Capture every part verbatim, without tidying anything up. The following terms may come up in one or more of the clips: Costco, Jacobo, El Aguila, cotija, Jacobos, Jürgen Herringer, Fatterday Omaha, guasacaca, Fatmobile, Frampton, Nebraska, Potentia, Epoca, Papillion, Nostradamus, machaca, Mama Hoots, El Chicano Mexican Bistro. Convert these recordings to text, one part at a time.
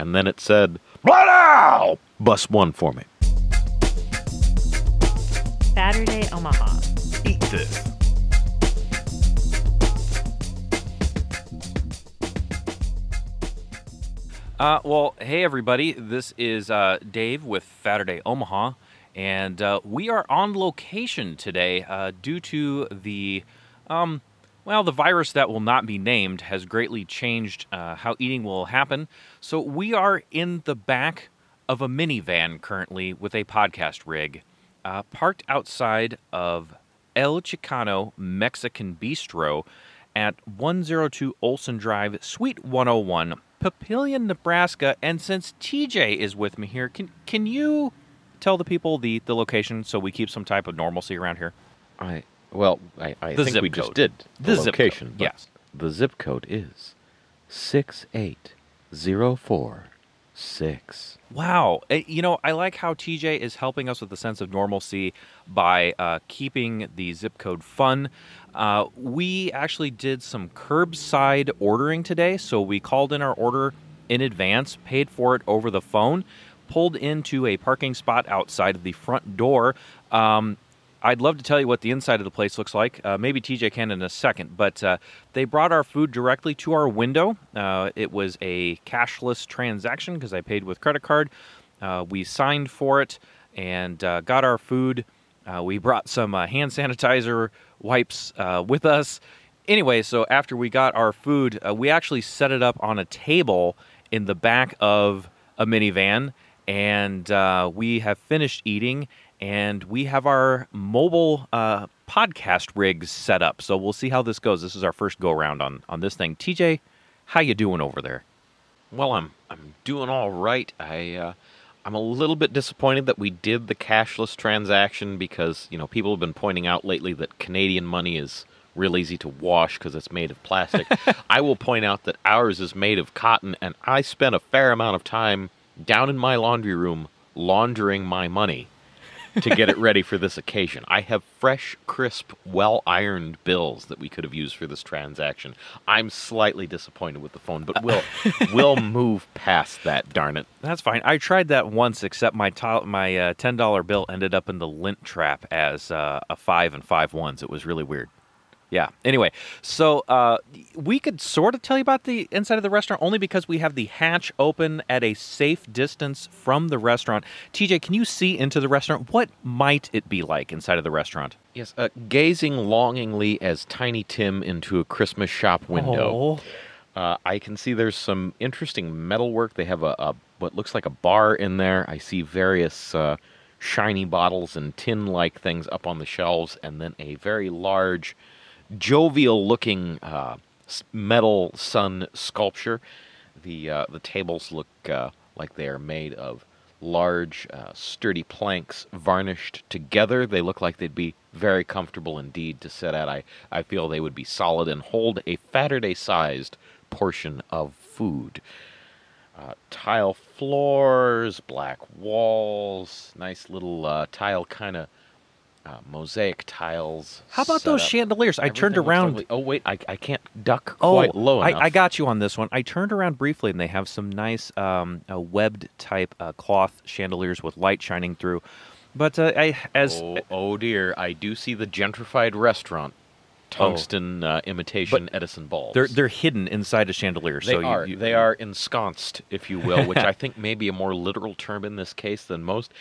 and then it said, "Blood out!" Bus one for me. Fatterday Omaha. Eat this. Uh, well, hey everybody, this is uh, Dave with Fatterday Omaha, and uh, we are on location today uh, due to the, um, well, the virus that will not be named has greatly changed uh, how eating will happen. So we are in the back of a minivan currently with a podcast rig, uh, parked outside of El Chicano Mexican Bistro at one oh two Olson Drive, Suite one oh one. Papillion, Nebraska, and since T J is with me here, can can you tell the people the, the location so we keep some type of normalcy around here? I well, I, I the think we code. just did the, the location. Zip code, yes, the zip code is six eight zero four six. Wow, you know, I like how T J is helping us with a sense of normalcy by uh, keeping the zip code fun. Uh, we actually did some curbside ordering today, so we called in our order in advance, paid for it over the phone, pulled into a parking spot outside of the front door. Um, I'd love to tell you what the inside of the place looks like. Uh, maybe T J can in a second, but uh, they brought our food directly to our window. Uh, it was a cashless transaction because I paid with credit card. Uh, we signed for it and uh, got our food. Uh, we brought some uh, hand sanitizer wipes uh, with us. Anyway, so after we got our food, uh, we actually set it up on a table in the back of a minivan, and uh, we have finished eating, and we have our mobile uh, podcast rigs set up. So we'll see how this goes. This is our first go-around on, on this thing. T J, how you doing over there? Well, I'm I'm doing all right. I... Uh... I'm a little bit disappointed that we did the cashless transaction because, you know, people have been pointing out lately that Canadian money is real easy to wash because it's made of plastic. I will point out that ours is made of cotton, and I spent a fair amount of time down in my laundry room laundering my money to get it ready for this occasion. I have fresh, crisp, well-ironed bills that we could have used for this transaction. I'm slightly disappointed with the phone, but we'll, we'll move past that, darn it. That's fine. I tried that once, except my to- my uh, ten dollar bill ended up in the lint trap as uh, a five and five ones. It was really weird. Yeah. Anyway, so uh, we could sort of tell you about the inside of the restaurant only because we have the hatch open at a safe distance from the restaurant. T J, can you see into the restaurant? What might it be like inside of the restaurant? Yes, uh, gazing longingly as Tiny Tim into a Christmas shop window. Oh. Uh, I can see there's some interesting metalwork. They have a, a what looks like a bar in there. I see various uh, shiny bottles and tin-like things up on the shelves, and then a very large, jovial-looking uh, metal sun sculpture. The uh, the tables look uh, like they are made of large, uh, sturdy planks varnished together. They look like they'd be very comfortable indeed to sit at. I, I feel they would be solid and hold a Fatterday-sized portion of food. Uh, tile floors, black walls, nice little uh, tile kind of Uh, mosaic tiles. How about those chandeliers? I Everything turned around. Totally... Oh, wait, I, I can't duck quite oh, low enough. I, I got you on this one. I turned around briefly, and they have some nice um, uh, webbed-type uh, cloth chandeliers with light shining through. But uh, I, as... Oh, oh, dear, I do see the gentrified restaurant. Tungsten oh. uh, imitation but Edison bulbs. They're they're hidden inside a chandelier. They so are you, you, they are ensconced, if you will, which I think may be a more literal term in this case than most.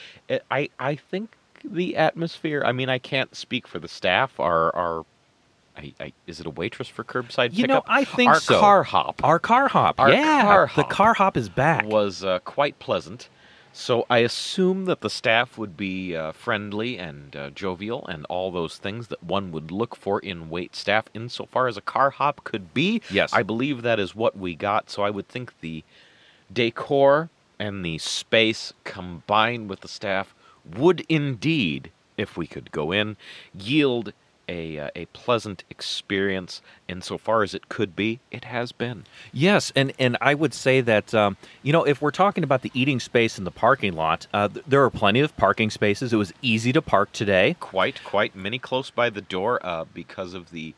I, I think... The atmosphere. I mean, I can't speak for the staff. Our, our, I, I, is it a waitress for curbside pickup? You know, I think so. Our car hop. Our car hop. Our yeah, car hop the car hop is back. Was uh, quite pleasant. So I assume that the staff would be uh, friendly and uh, jovial and all those things that one would look for in wait staff, insofar as a car hop could be. Yes, I believe that is what we got. So I would think the decor and the space combined with the staff would indeed, if we could go in, yield a uh, a pleasant experience insofar as it could be. It has been. Yes, and, and I would say that, um, you know, if we're talking about the eating space in the parking lot, uh, th- there are plenty of parking spaces. It was easy to park today. Quite, quite many close by the door uh, because of the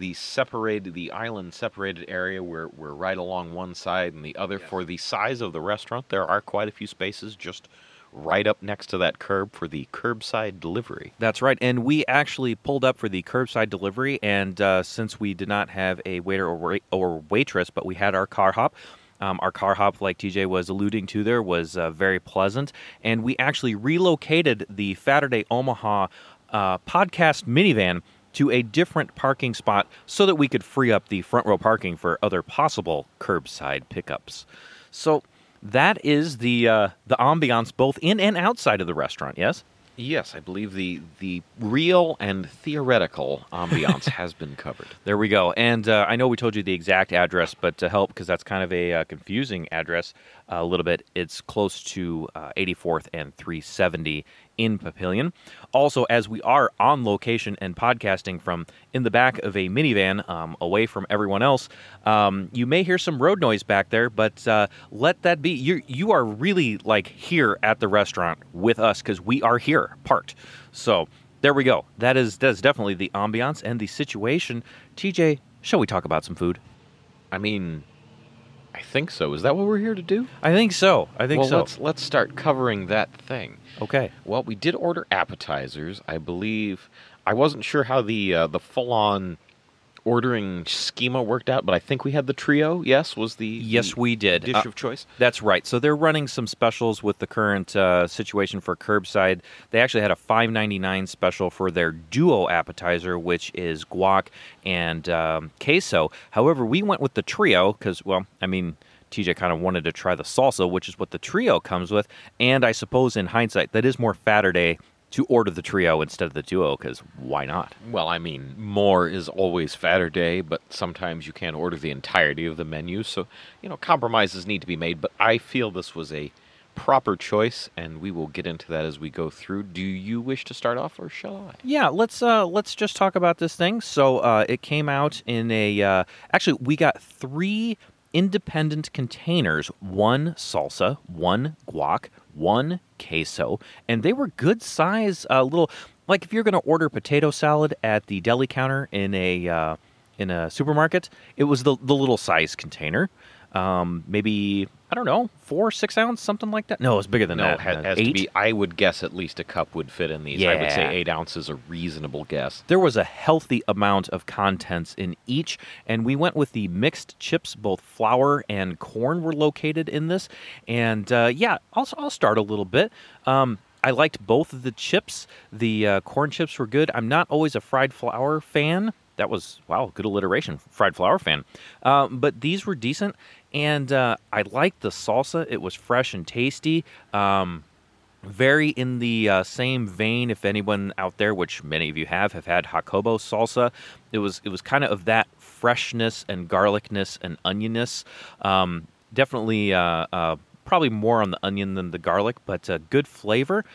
the separated, the island separated area where we're right along one side and the other. Yes. For the size of the restaurant, there are quite a few spaces just right up next to that curb for the curbside delivery. That's right, and we actually pulled up for the curbside delivery, and uh, since we did not have a waiter or, wait- or waitress, but we had our car hop, Um, our car hop, like T J was alluding to there, was uh, very pleasant. And we actually relocated the Fatterday Omaha uh, podcast minivan to a different parking spot so that we could free up the front row parking for other possible curbside pickups. So that is the uh, the ambiance both in and outside of the restaurant, yes? Yes, I believe the the real and theoretical ambiance has been covered. There we go. And uh, I know we told you the exact address, but to help, because that's kind of a uh, confusing address uh, a little bit, it's close to uh, eighty-fourth and three seventy in Papillion. Also, as we are on location and podcasting from in the back of a minivan, um, away from everyone else, um, you may hear some road noise back there, but uh, let that be. You you are really like here at the restaurant with us because we are here. Part. So there we go. That is, that is definitely the ambiance and the situation. T J, shall we talk about some food? I mean, I think so. Is that what we're here to do? I think so. I think well, so. Well, let's, let's start covering that thing. Okay. Well, we did order appetizers, I believe. I wasn't sure how the uh, the full-on ordering schema worked out, but I think we had the trio, yes, was the, yes, the we did. dish uh, of choice. That's right. So they're running some specials with the current uh, situation for curbside. They actually had a five ninety-nine special for their duo appetizer, which is guac and um, queso. However, we went with the trio because, well, I mean, T J kind of wanted to try the salsa, which is what the trio comes with. And I suppose in hindsight, that is more Fatterday to order the trio instead of the duo, because why not? Well, I mean, more is always Fatterday, but sometimes you can't order the entirety of the menu, so, you know, compromises need to be made, but I feel this was a proper choice, and we will get into that as we go through. Do you wish to start off, or shall I? Yeah, let's uh, let's just talk about this thing. So uh, it came out in a... Uh, actually, we got three independent containers, one salsa, one guac, one queso, and they were good size, uh, little, like if you're going to order potato salad at the deli counter in a uh, in a supermarket, it was the, the little size container, um, maybe, I don't know, four, six ounce, something like that? No, it's bigger than no, that. No, uh, eight? To be, I would guess at least a cup would fit in these. Yeah. I would say eight ounces is a reasonable guess. There was a healthy amount of contents in each, and we went with the mixed chips. Both flour and corn were located in this. And uh, yeah, I'll, I'll start a little bit. Um, I liked both of the chips. The uh, corn chips were good. I'm not always a fried flour fan. That was, wow, good alliteration, fried flour fan. Um, but these were decent, and uh, I liked the salsa. It was fresh and tasty, um, very in the uh, same vein, if anyone out there, which many of you have, have had Jacobo salsa. It was it was kind of of that freshness and garlicness and onioniness. Um, definitely uh, uh, probably more on the onion than the garlic, but uh, good flavor.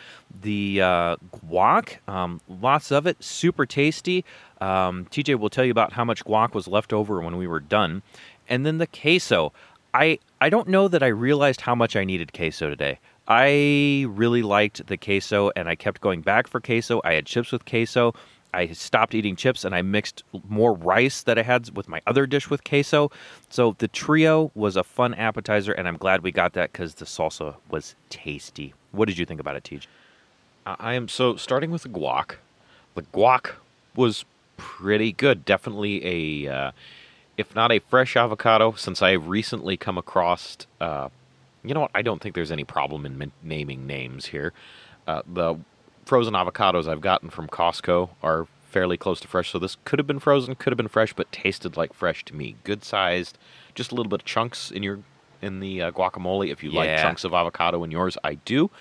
The uh, guac, um, lots of it, super tasty. Um, T J will tell you about how much guac was left over when we were done. And then the queso. I, I don't know that I realized how much I needed queso today. I really liked the queso, and I kept going back for queso. I had chips with queso. I stopped eating chips, and I mixed more rice that I had with my other dish with queso. So the trio was a fun appetizer, and I'm glad we got that because the salsa was tasty. What did you think about it, T J? I am so, starting with the guac. The guac was pretty good. Definitely a, uh, if not a fresh avocado, since I have recently come across, uh, you know what, I don't think there's any problem in naming names here. Uh, the frozen avocados I've gotten from Costco are fairly close to fresh, so this could have been frozen, could have been fresh, but tasted like fresh to me. Good sized, just a little bit of chunks in your in the uh, guacamole. If you yeah. like chunks of avocado in yours, I do.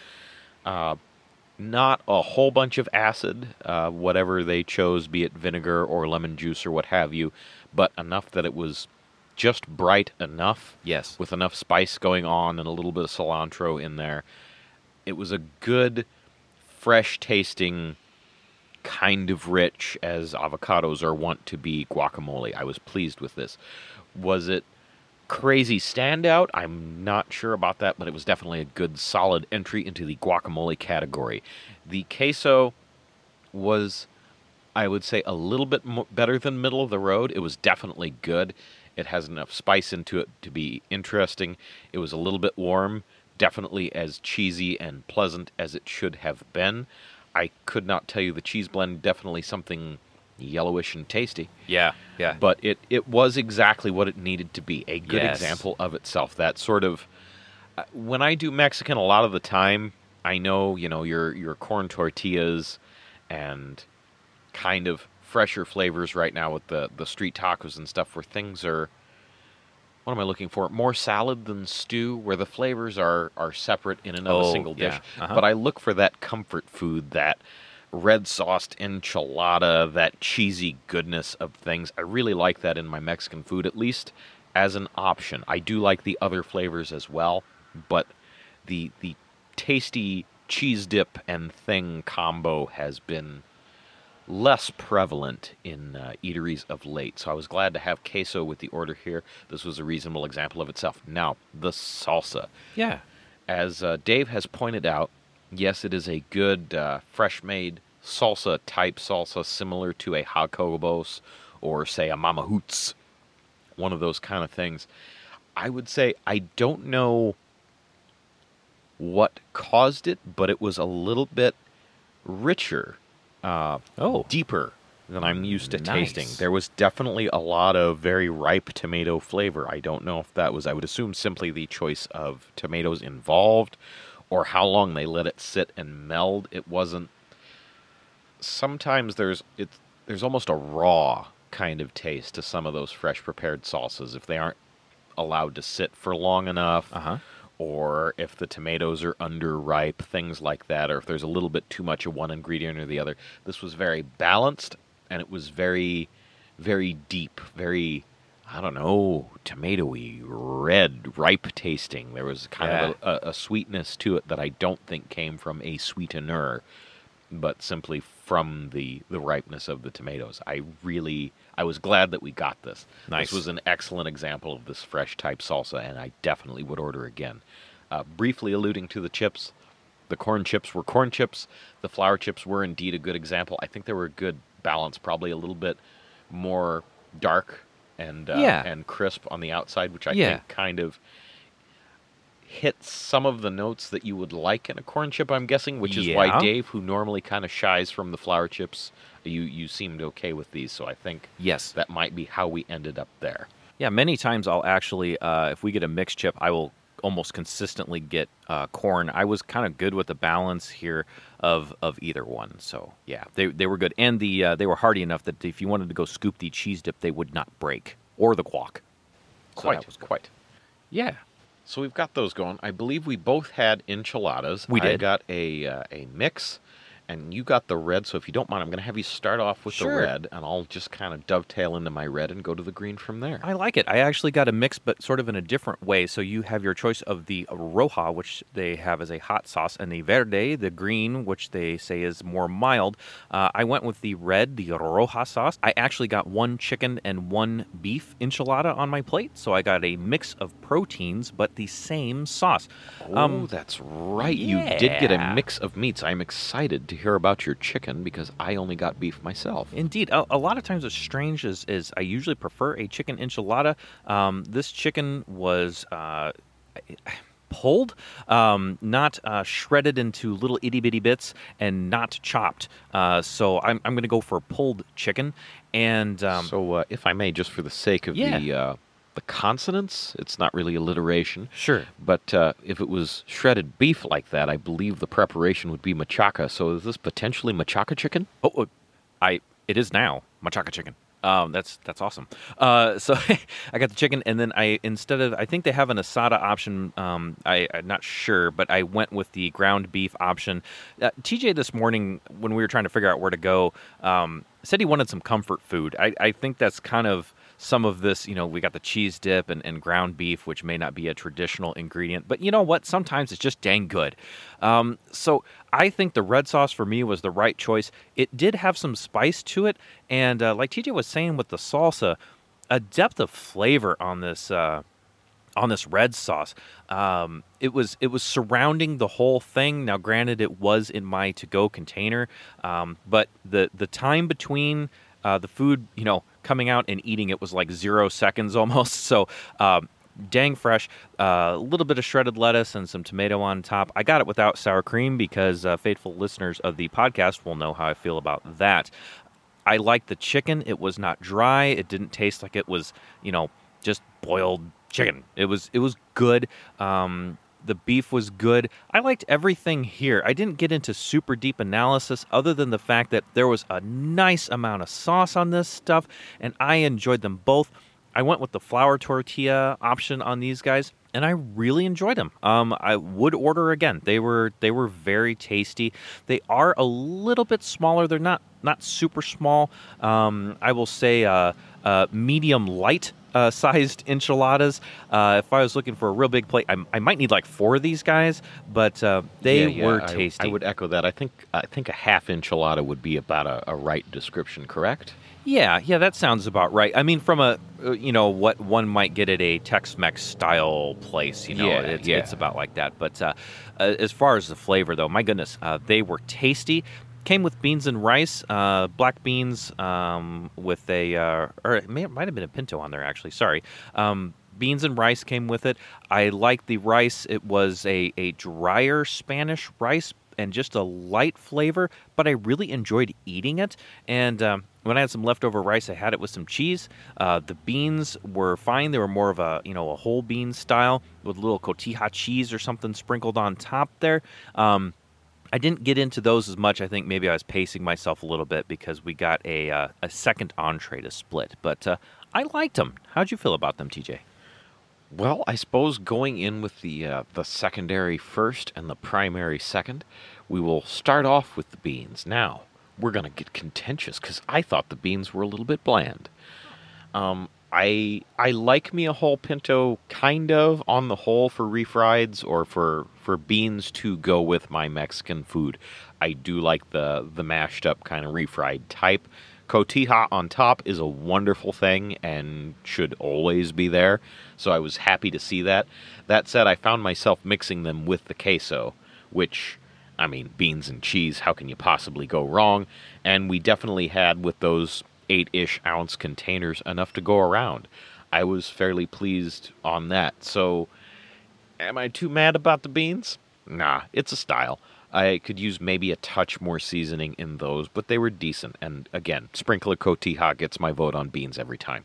Uh Not a whole bunch of acid, uh, whatever they chose, be it vinegar or lemon juice or what have you, but enough that it was just bright enough. Yes. With enough spice going on and a little bit of cilantro in there. It was a good, fresh-tasting, kind of rich, as avocados are wont to be, guacamole. I was pleased with this. Was it crazy standout? I'm not sure about that, but it was definitely a good, solid entry into the guacamole category. The queso was I would say a little bit more, better than middle of the road. It was definitely good. It has enough spice into it to be interesting. It was a little bit warm, definitely as cheesy and pleasant as it should have been. I could not tell you the cheese blend, definitely something yellowish and tasty. Yeah, yeah. But it, it was exactly what it needed to be, a good yes. example of itself. That sort of, uh, when I do Mexican a lot of the time, I know, you know, your your corn tortillas and kind of fresher flavors right now with the, the street tacos and stuff where things are, what am I looking for? More salad than stew, where the flavors are, are separate in another oh, single dish. Yeah. Uh-huh. But I look for that comfort food, that red-sauced enchilada, that cheesy goodness of things. I really like that in my Mexican food, at least as an option. I do like the other flavors as well, but the the tasty cheese dip and thing combo has been less prevalent in uh, eateries of late. So I was glad to have queso with the order here. This was a reasonable example of itself. Now, the salsa. Yeah. As uh, Dave has pointed out, yes, it is a good uh, fresh-made salsa type salsa, similar to a Jacobos or, say, a Mama Hoots, one of those kind of things. I would say I don't know what caused it, but it was a little bit richer, Uh, oh, deeper than I'm used to nice. tasting. There was definitely a lot of very ripe tomato flavor. I don't know if that was, I would assume, simply the choice of tomatoes involved or how long they let it sit and meld. It wasn't. Sometimes there's it's, there's almost a raw kind of taste to some of those fresh prepared salsas if they aren't allowed to sit for long enough. Uh-huh. Or if the tomatoes are underripe, things like that, or if there's a little bit too much of one ingredient or the other. This was very balanced, and it was very, very deep, very, I don't know, tomato-y, red, ripe-tasting. There was kind yeah. of a, a sweetness to it that I don't think came from a sweetener, but simply from the, the ripeness of the tomatoes. I really, I was glad that we got this. Nice. This was an excellent example of this fresh type salsa, and I definitely would order again. Uh, briefly alluding to the chips, the corn chips were corn chips. The flour chips were indeed a good example. I think they were a good balance, probably a little bit more dark and uh, yeah. and crisp on the outside, which I yeah. think kind of hit some of the notes that you would like in a corn chip, I'm guessing, which is yeah. why Dave, who normally kind of shies from the flour chips, you, you seemed okay with these, so I think yes. that might be how we ended up there. Yeah, many times I'll actually, uh, if we get a mixed chip, I will almost consistently get uh, corn. I was kind of good with the balance here of of either one, so yeah, they they were good. And the uh, they were hearty enough that if you wanted to go scoop the cheese dip, they would not break, or the guac. So quite, was quite. Yeah. So we've got those going. I believe we both had enchiladas. We did. I got a uh, a mix, and you got the red. So if you don't mind, I'm going to have you start off with sure. the red, and I'll just kind of dovetail into my red and go to the green from there. I like it. I actually got a mix, but sort of in a different way. So you have your choice of the roja, which they have as a hot sauce, and the verde, the green, which they say is more mild. Uh, I went with the red, the roja sauce. I actually got one chicken and one beef enchilada on my plate, so I got a mix of proteins, but the same sauce. Oh, um, that's right. Yeah. You did get a mix of meats. I'm excited to to hear about your chicken, because I only got beef myself. Indeed. A, a lot of times what's strange is, is I usually prefer a chicken enchilada. Um, this chicken was uh, pulled, um, not uh, shredded into little itty-bitty bits, and not chopped. Uh, so I'm, I'm going to go for pulled chicken. And um, So uh, if I may, just for the sake of yeah. the... Uh, the consonants, it's not really alliteration. Sure. But uh, if it was shredded beef like that, I believe the preparation would be machaca. So is this potentially machaca chicken? Oh, I it is now machaca chicken. Um, that's that's awesome. Uh, so I got the chicken, and then I instead of I think they have an asada option. Um, I, I'm not sure, but I went with the ground beef option. Uh, T J this morning, when we were trying to figure out where to go, um, said he wanted some comfort food. I, I think that's kind of some of this, you know, we got the cheese dip and, and ground beef, which may not be a traditional ingredient. But you know what? Sometimes it's just dang good. Um, so I think the red sauce for me was the right choice. It did have some spice to it. And uh, like T J was saying with the salsa, a depth of flavor on this uh, on this red sauce. Um, it was it was surrounding the whole thing. Now, granted, it was in my to-go container, um, but the the time between uh, the food, you know, coming out and eating it was like zero seconds almost. So. Um, Dang fresh, a uh, little bit of shredded lettuce and some tomato on top. I got it without sour cream because uh, faithful listeners of the podcast will know how I feel about that. I liked the chicken. It was not dry. It didn't taste like it was, you know, just boiled chicken. It was it was good. Um, the beef was good. I liked everything here. I didn't get into super deep analysis other than the fact that there was a nice amount of sauce on this stuff, and I enjoyed them both. I went with the flour tortilla option on these guys, and I really enjoyed them. Um, I would order again. They were they were very tasty. They are a little bit smaller. They're not not super small. Um, I will say uh, uh, medium light uh, sized enchiladas. Uh, if I was looking for a real big plate, I, I might need like four of these guys. But uh, they yeah, yeah, were tasty. I, I would echo that. I think I think a half enchilada would be about a, a right description. Correct. Yeah, yeah, that sounds about right. I mean, from a, you know, what one might get at a Tex-Mex style place, you know, yeah, it's, yeah. it's about like that. But uh, as far as the flavor, though, my goodness, uh, they were tasty. Came with beans and rice, uh, black beans um, with a, uh, or it, may, it might have been a pinto on there, actually, sorry. Um, beans and rice came with it. I liked the rice. It was a, a drier Spanish rice and just a light flavor, but I really enjoyed eating it. And um, when I had some leftover rice, I had it with some cheese. Uh, the beans were fine. They were more of a, you know, a whole bean style with a little cotija cheese or something sprinkled on top there. Um, I didn't get into those as much. I think maybe I was pacing myself a little bit because we got a, uh, a second entree to split. But uh, I liked them. How'd you feel about them, T J? Well, I suppose going in with the uh, the secondary first and the primary second, we will start off with the beans. Now, we're going to get contentious because I thought the beans were a little bit bland. Um, I I like me a whole pinto kind of on the whole for refrieds or for, for beans to go with my Mexican food. I do like the, the mashed up kind of refried type. Cotija on top is a wonderful thing and should always be there, so I was happy to see that. That said, I found myself mixing them with the queso, which, I mean, beans and cheese, how can you possibly go wrong? And we definitely had, with those eight-ish ounce containers, enough to go around. I was fairly pleased on that. So, am I too mad about the beans? Nah, it's a style. I could use maybe a touch more seasoning in those, but they were decent. And again, sprinkler cotija gets my vote on beans every time.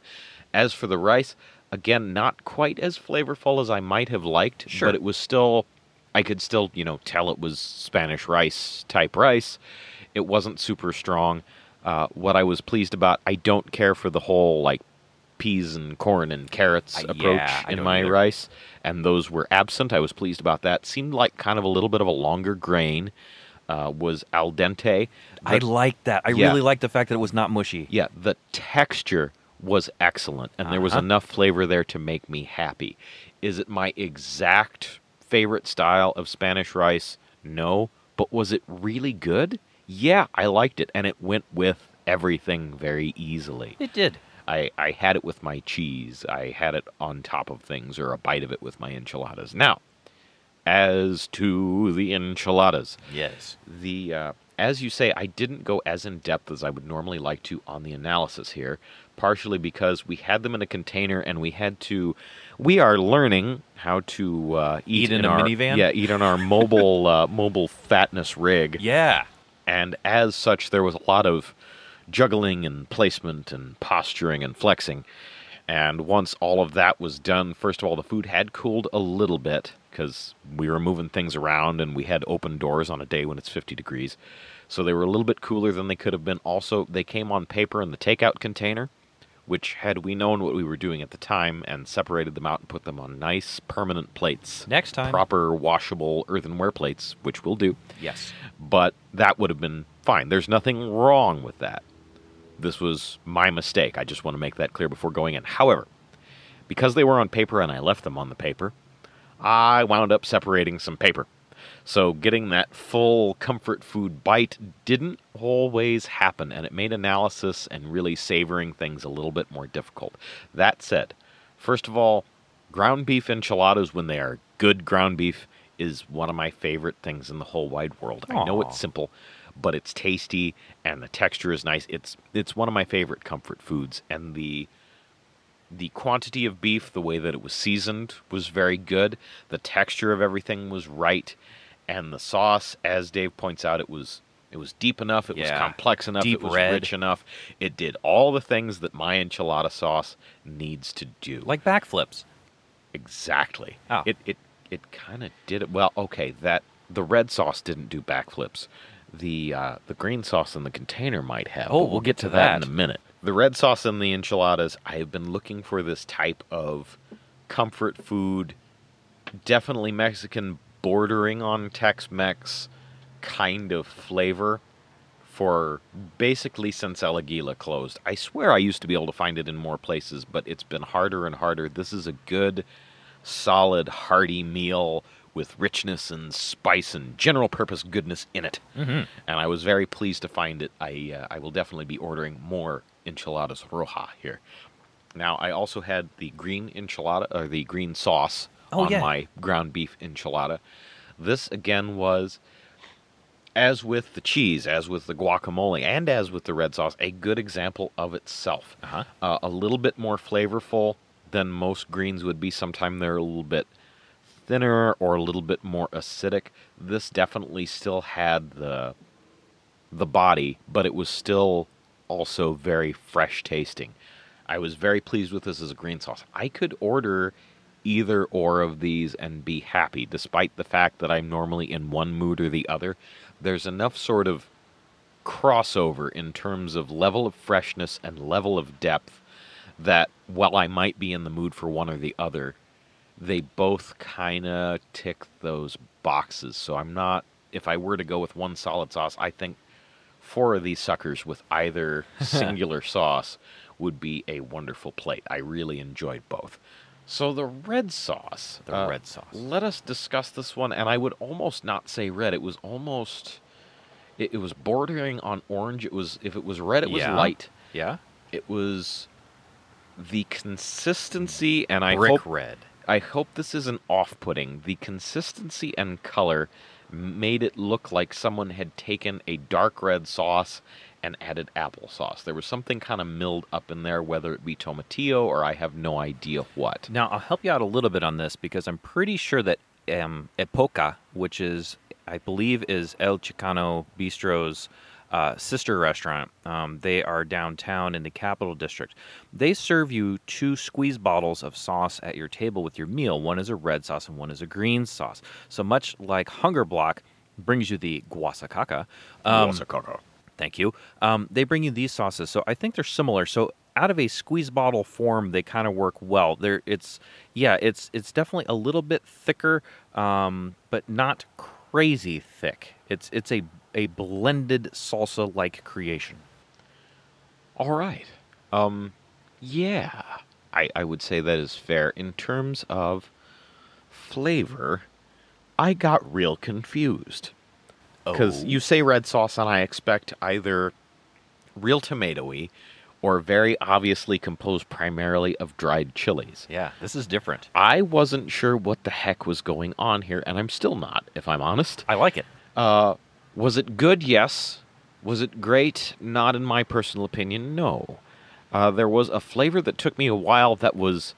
As for the rice, again, not quite as flavorful as I might have liked, sure. But it was still, I could still, you know, tell it was Spanish rice type rice. It wasn't super strong. Uh, what I was pleased about, I don't care for the whole, like, peas and corn and carrots uh, approach yeah, in my either. rice, and those were absent. I was pleased about that. Seemed like kind of a little bit of a longer grain, uh, was al dente. The, I like that. I yeah, really like the fact that it was not mushy. Yeah, the texture was excellent, and uh-huh. there was enough flavor there to make me happy. Is it my exact favorite style of Spanish rice? No, but was it really good? Yeah, I liked it, and it went with everything very easily. It did. I, I had it with my cheese. I had it on top of things, or a bite of it with my enchiladas. Now, as to the enchiladas. Yes. The uh, as you say, I didn't go as in-depth as I would normally like to on the analysis here, partially because we had them in a container and we had to... We are learning how to uh, eat, eat in, in a our, minivan? Yeah, eat on our mobile uh, mobile fatness rig. Yeah. And as such, there was a lot of juggling and placement and posturing and flexing. And once all of that was done, first of all, the food had cooled a little bit because we were moving things around and we had open doors on a day when it's fifty degrees. So they were a little bit cooler than they could have been. Also, they came on paper in the takeout container, which had we known what we were doing at the time and separated them out and put them on nice permanent plates. Next time. Proper washable earthenware plates, which we'll do. Yes. But that would have been fine. There's nothing wrong with that. This was my mistake. I just want to make that clear before going in. However, because they were on paper and I left them on the paper, I wound up separating some paper. So getting that full comfort food bite didn't always happen, and it made analysis and really savoring things a little bit more difficult. That said, first of all, Ground beef enchiladas, when they are good ground beef, is one of my favorite things in the whole wide world. Aww. I know it's simple, but it's tasty, and the texture is nice. It's it's one of my favorite comfort foods, and the the quantity of beef, the way that it was seasoned, was very good. The texture of everything was right, and the sauce, as Dave points out, it was it was deep enough, it yeah. was complex enough, deep it was red. rich enough. It did all the things that my enchilada sauce needs to do. Like backflips. Exactly. Oh. It it it kind of did it. Well, okay, that the red sauce didn't do backflips. The uh, the green sauce in the container might have. Oh, we'll, we'll get, get to that, that in a minute. The red sauce in the enchiladas, I've been looking for this type of comfort food, definitely Mexican, bordering on Tex-Mex kind of flavor for basically since El Aguila closed. I swear I used to be able to find it in more places, but it's been harder and harder. This is a good, solid, hearty meal with richness and spice and general-purpose goodness in it. Mm-hmm. And I was very pleased to find it. I uh, I will definitely be ordering more enchiladas roja here. Now, I also had the green enchilada, or the green sauce oh, on yeah. my ground beef enchilada. This, again, was, as with the cheese, as with the guacamole, and as with the red sauce, a good example of itself. Uh-huh. Uh, a little bit more flavorful than most greens would be. Sometimes they're a little bit thinner or a little bit more acidic. This definitely still had the the body, but it was still also very fresh tasting. I was very pleased with this as a green sauce. I could order either or of these and be happy, despite the fact that I'm normally in one mood or the other. There's enough sort of crossover in terms of level of freshness and level of depth that while I might be in the mood for one or the other, they both kind of tick those boxes. So I'm not, if I were to go with one solid sauce, I think four of these suckers with either singular sauce would be a wonderful plate. I really enjoyed both. So the red sauce. The uh, red sauce. Let us discuss this one, and I would almost not say red. It was almost, it, it was bordering on orange. It was, if it was red, it was yeah. light. Yeah. It was the consistency, and I Brick hope... red. I hope this isn't off-putting. The consistency and color made it look like someone had taken a dark red sauce and added applesauce. There was something kind of milled up in there, whether it be tomatillo or I have no idea what. Now, I'll help you out a little bit on this because I'm pretty sure that um, Epoca, which is, I believe, is El Chicano Bistro's uh, sister restaurant. Um, they are downtown in the Capital District. They serve you two squeeze bottles of sauce at your table with your meal. One is a red sauce and one is a green sauce. So much like Hunger Block brings you the guasacaca. Um, guasacaca. Thank you. Um, they bring you these sauces. So I think they're similar. So out of a squeeze bottle form, they kind of work well. They're, it's, yeah, it's, it's definitely a little bit thicker, um, but not crazy thick. It's, it's a a blended salsa-like creation. All right. Um, yeah, I, I would say that is fair. In terms of flavor, I got real confused. Because oh. you say red sauce, and I expect either real tomatoey or very obviously composed primarily of dried chilies. Yeah, this is different. I wasn't sure what the heck was going on here, and I'm still not, if I'm honest. I like it. Uh... Was it good? Yes. Was it great? Not in my personal opinion, no. Uh, there was a flavor that took me a while that was...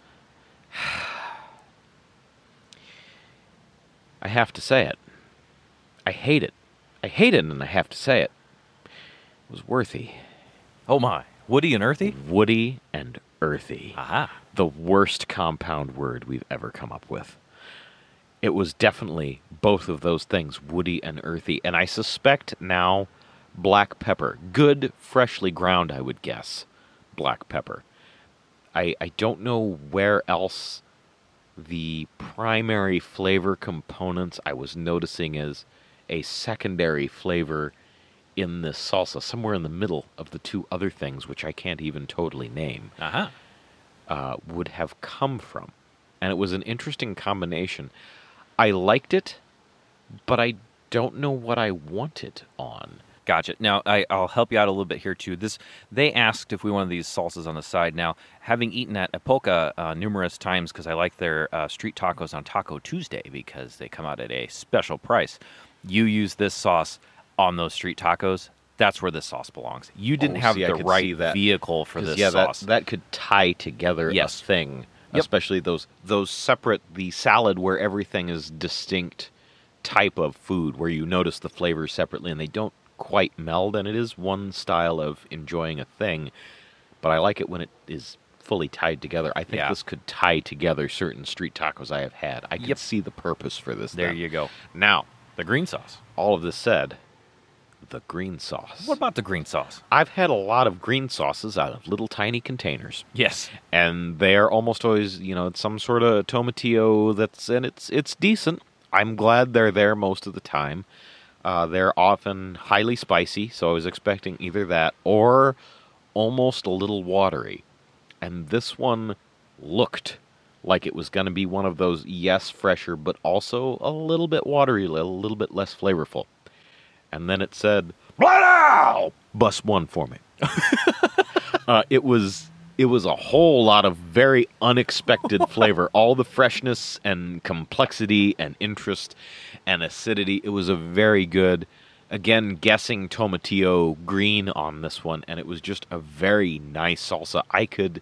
I have to say it. I hate it. I hate it, and I have to say it. It was worthy. Oh, my. Woody and earthy? Woody and earthy. Aha. The worst compound word we've ever come up with. It was definitely both of those things, woody and earthy, and I suspect now black pepper. Good, freshly ground, I would guess, black pepper. I, I don't know where else the primary flavor components I was noticing as a secondary flavor in this salsa, somewhere in the middle of the two other things, which I can't even totally name, uh-huh. uh, would have come from. And it was an interesting combination. I liked it, but I don't know what I want it on. Gotcha. Now, I, I'll help you out a little bit here, too. This They asked if we wanted these salsas on the side. Now, having eaten at Epoca uh, numerous times, because I like their uh, street tacos on Taco Tuesday, because they come out at a special price, you use this sauce on those street tacos. That's where this sauce belongs. You didn't oh, have see, the right vehicle for this yeah, sauce. That, that could tie together yes. a thing, yep. especially those those separate, the salad where everything is distinct type of food, where you notice the flavors separately, and they don't quite meld, and it is one style of enjoying a thing, but I like it when it is fully tied together. I think yeah. this could tie together certain street tacos I have had. I can yep. see the purpose for this. There then. you go. Now, the green sauce. All of this said... The green sauce. What about the green sauce? I've had a lot of green sauces out of little tiny containers. Yes. And they're almost always, you know, it's some sort of tomatillo that's, and it's it's decent. I'm glad they're there most of the time. Uh, they're often highly spicy, so I was expecting either that or almost a little watery. And this one looked like it was going to be one of those, yes, fresher, but also a little bit watery, a little bit less flavorful. And then it said, "Wow, bus one for me." uh, it was it was a whole lot of very unexpected flavor. All the freshness and complexity and interest and acidity. It was a very good, again, guessing tomatillo green on this one. And it was just a very nice salsa. I could,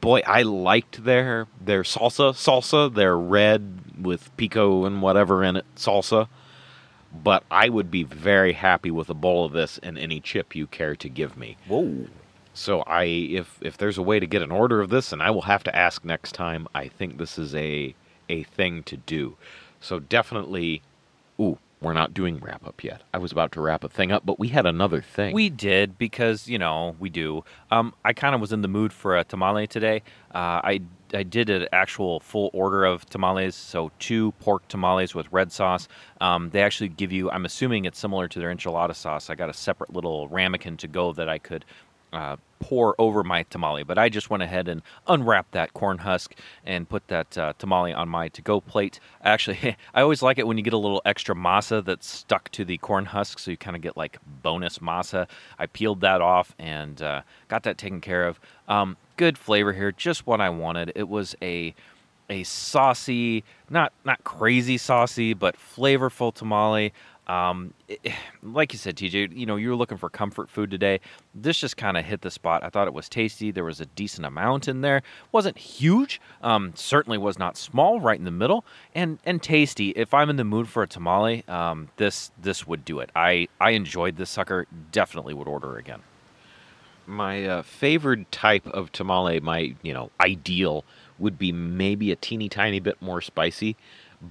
boy, I liked their, their salsa, salsa, their red with pico and whatever in it, salsa. But I would be very happy with a bowl of this and any chip you care to give me. Whoa. So I, if if there's a way to get an order of this, and I will have to ask next time, I think this is a a thing to do. So definitely, ooh, we're not doing wrap-up yet. I was about to wrap a thing up, but we had another thing. We did, because, you know, we do. Um, I kind of was in the mood for a tamale today. Uh, I I did an actual full order of tamales, so two pork tamales with red sauce. Um, they actually give you, I'm assuming it's similar to their enchilada sauce. I got a separate little ramekin to go that I could uh, pour over my tamale. But I just went ahead and unwrapped that corn husk and put that uh, tamale on my to-go plate. Actually, I always like it when you get a little extra masa that's stuck to the corn husk, so you kind of get like bonus masa. I peeled that off and uh, got that taken care of. Um, good flavor here, just what I wanted. It was a a saucy, not not crazy saucy, but flavorful tamale. Um, it, like you said, T J, you know, you were looking for comfort food today. This just kind of hit the spot. I thought it was tasty. There was a decent amount in there. Wasn't huge. Um, certainly was not small, right in the middle, and and tasty. If I'm in the mood for a tamale, um, this this would do it. I, I enjoyed this sucker. Definitely would order again. My uh, favored type of tamale, my, you know, ideal, would be maybe a teeny tiny bit more spicy.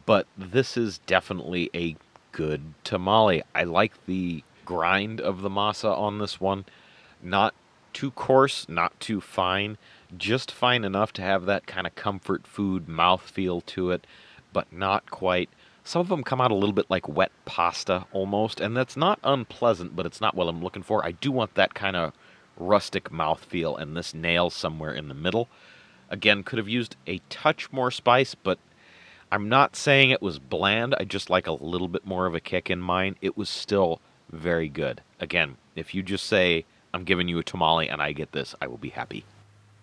But this is definitely a good tamale. I like the grind of the masa on this one. Not too coarse, not too fine. Just fine enough to have that kind of comfort food mouthfeel to it, but not quite. Some of them come out a little bit like wet pasta almost, and that's not unpleasant, but it's not what I'm looking for. I do want that kind of rustic mouthfeel, and this nails somewhere in the middle. Again, could have used a touch more spice, but I'm not saying it was bland. I just like a little bit more of a kick in mine. It was still very good. Again, if you just say, I'm giving you a tamale and I get this, I will be happy.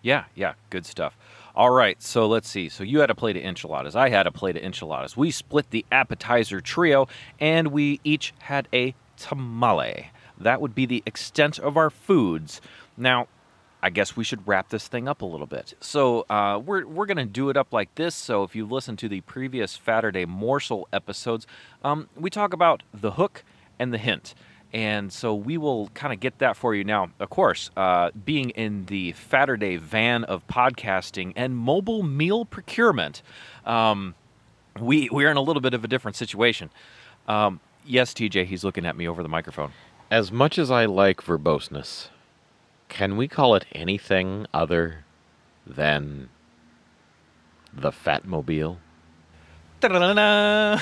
Yeah, yeah, good stuff. All right, so let's see. So you had a plate of enchiladas. I had a plate of enchiladas. We split the appetizer trio, and we each had a tamale. That would be the extent of our foods. Now, I guess we should wrap this thing up a little bit. So uh, we're, we're going to do it up like this. So if you've listened to the previous Fatterday Morsel episodes, um, we talk about the hook and the hint. And so we will kind of get that for you now. Of course, uh, being in the Fatterday van of podcasting and mobile meal procurement, um, we, we're in a little bit of a different situation. Um, yes, T J, he's looking at me over the microphone. As much as I like verboseness, can we call it anything other than the Fatmobile? Ta-da-da-da.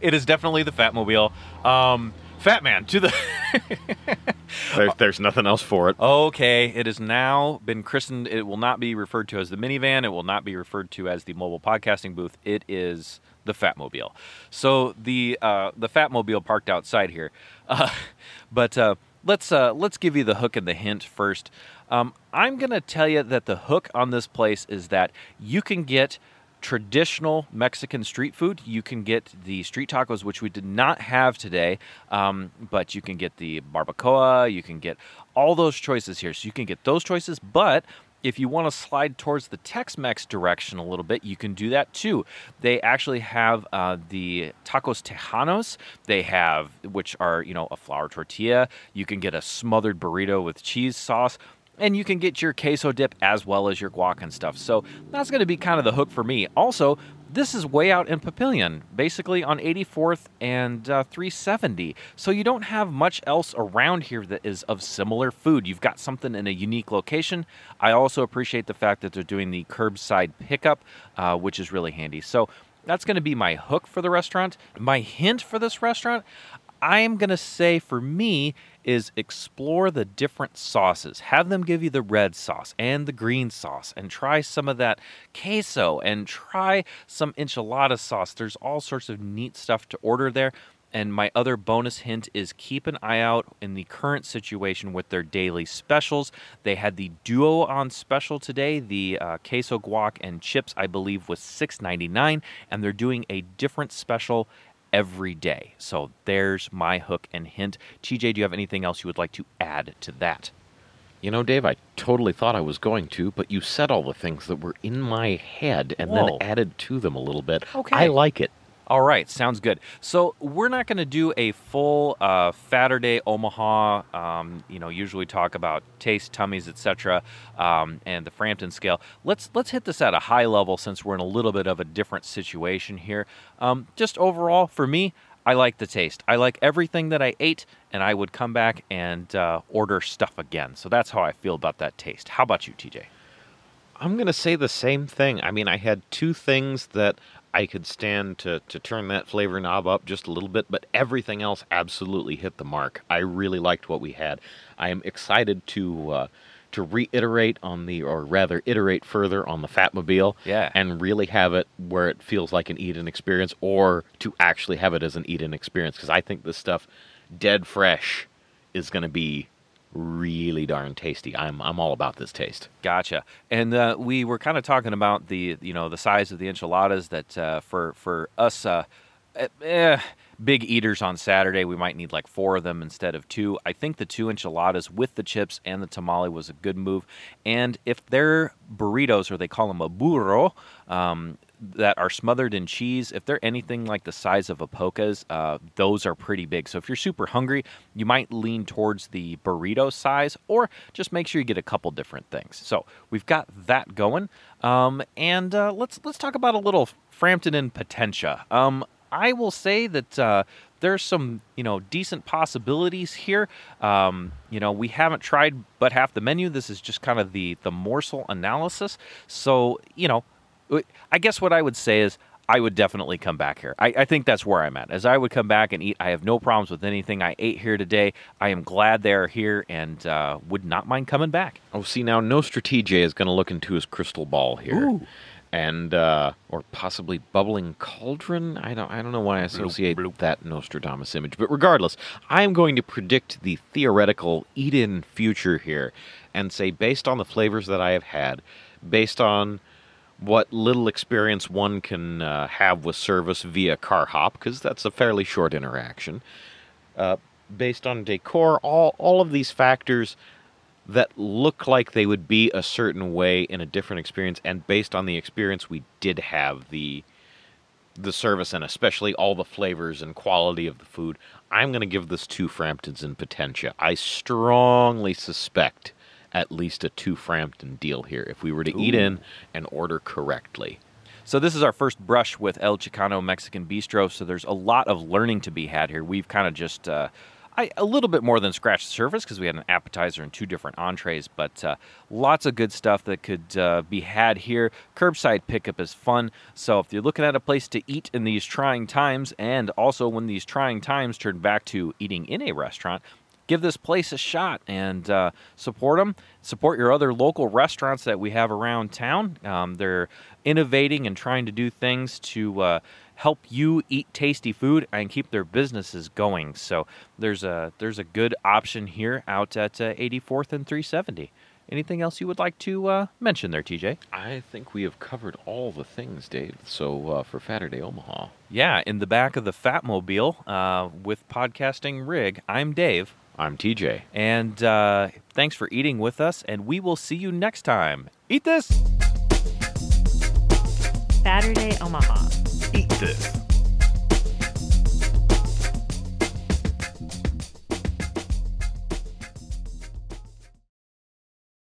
It is definitely the Fatmobile. Um, Fat Man, to the... there's, there's nothing else for it. Okay, it has now been christened. It will not be referred to as the minivan. It will not be referred to as the mobile podcasting booth. It is the Fatmobile. So the uh, the Fatmobile parked outside here. Uh, but uh, let's uh, let's give you the hook and the hint first. Um, I'm gonna tell you that the hook on this place is that you can get traditional Mexican street food. You can get the street tacos, which we did not have today, um, but you can get the barbacoa, you can get all those choices here. So you can get those choices, but if you want to slide towards the Tex-Mex direction a little bit, you can do that too. They actually have uh, the tacos tejanos. They have, which are, you know, a flour tortilla. You can get a smothered burrito with cheese sauce. And you can get your queso dip as well as your guac and stuff. So that's going to be kind of the hook for me. Also, this is way out in Papillion, basically on eighty-fourth and uh, three seventy. So you don't have much else around here that is of similar food. You've got something in a unique location. I also appreciate the fact that they're doing the curbside pickup, uh, which is really handy. So that's going to be my hook for the restaurant. My hint for this restaurant, I'm going to say for me, is explore the different sauces. Have them give you the red sauce and the green sauce, and try some of that queso, and try some enchilada sauce. There's all sorts of neat stuff to order there. And my other bonus hint is keep an eye out in the current situation with their daily specials. They had the duo on special today, the uh, queso, guac, and chips, I believe, was six ninety-nine, and they're doing a different special every day. So there's my hook and hint. T J, do you have anything else you would like to add to that? You know, Dave, I totally thought I was going to, but you said all the things that were in my head and Whoa. Then added to them a little bit. Okay. I like it. All right, sounds good. So we're not going to do a full uh, Fatterday Omaha. Um, you know, usually talk about taste, tummies, et cetera, um, and the Frampton scale. Let's let's hit this at a high level since we're in a little bit of a different situation here. Um, just overall, for me, I like the taste. I like everything that I ate, and I would come back and uh, order stuff again. So that's how I feel about that taste. How about you, T J? I'm going to say the same thing. I mean, I had two things that I could stand to to turn that flavor knob up just a little bit, but everything else absolutely hit the mark. I really liked what we had. I am excited to uh, to reiterate on the, or rather iterate further on the Fatmobile, yeah, and really have it where it feels like an eat-in experience, or to actually have it as an eat-in experience, because I think this stuff, dead fresh, is going to be really darn tasty. I'm I'm all about this taste. Gotcha. And uh, we were kind of talking about the you know the size of the enchiladas that uh, for for us uh, eh, big eaters on Saturday, we might need like four of them instead of two. I think the two enchiladas with the chips and the tamale was a good move. And if they're burritos, or they call them a burro, um, that are smothered in cheese, if they're anything like the size of Epoca's, uh, those are pretty big. So if you're super hungry, you might lean towards the burrito size, or just make sure you get a couple different things. So we've got that going. Um, and uh, let's let's talk about a little Frampton and Potentia. Um, I will say that uh, there's some, you know, decent possibilities here. Um, you know, we haven't tried but half the menu. This is just kind of the, the morsel analysis. So, you know, I guess what I would say is I would definitely come back here. I, I think that's where I'm at, as I would come back and eat. I have no problems with anything I ate here today. I am glad they're here, and uh, would not mind coming back. Oh, see, now Nostra T J is going to look into his crystal ball here. Ooh. And uh, or possibly bubbling cauldron. I don't I don't know why I associate bloop, bloop. that Nostradamus image. But regardless, I am going to predict the theoretical eat-in future here and say, based on the flavors that I have had, based on what little experience one can uh, have with service via car hop, because that's a fairly short interaction, uh, based on decor, all, all of these factors that look like they would be a certain way in a different experience, and based on the experience we did have, the, the service, and especially all the flavors and quality of the food, I'm going to give this two Framptons in Potentia. I strongly suspect at least a two Frampton deal here if we were to Ooh. eat in and order correctly. So this is our first brush with El Chicano Mexican Bistro, so there's a lot of learning to be had here. We've kind of just, uh, I, a little bit more than scratched the surface, because we had an appetizer and two different entrees, but uh, lots of good stuff that could uh, be had here. Curbside pickup is fun, so if you're looking at a place to eat in these trying times, and also when these trying times turn back to eating in a restaurant, give this place a shot and uh, support them. Support your other local restaurants that we have around town. Um, they're innovating and trying to do things to uh, help you eat tasty food and keep their businesses going. So there's a there's a good option here out at uh, eighty-fourth and three seventy. Anything else you would like to uh, mention there, T J? I think we have covered all the things, Dave. So uh, for Fatterday Omaha. Yeah, in the back of the Fatmobile uh, with podcasting rig, I'm Dave. I'm T J. And uh, thanks for eating with us, and we will see you next time. Eat this! Fatterday Omaha. Eat this.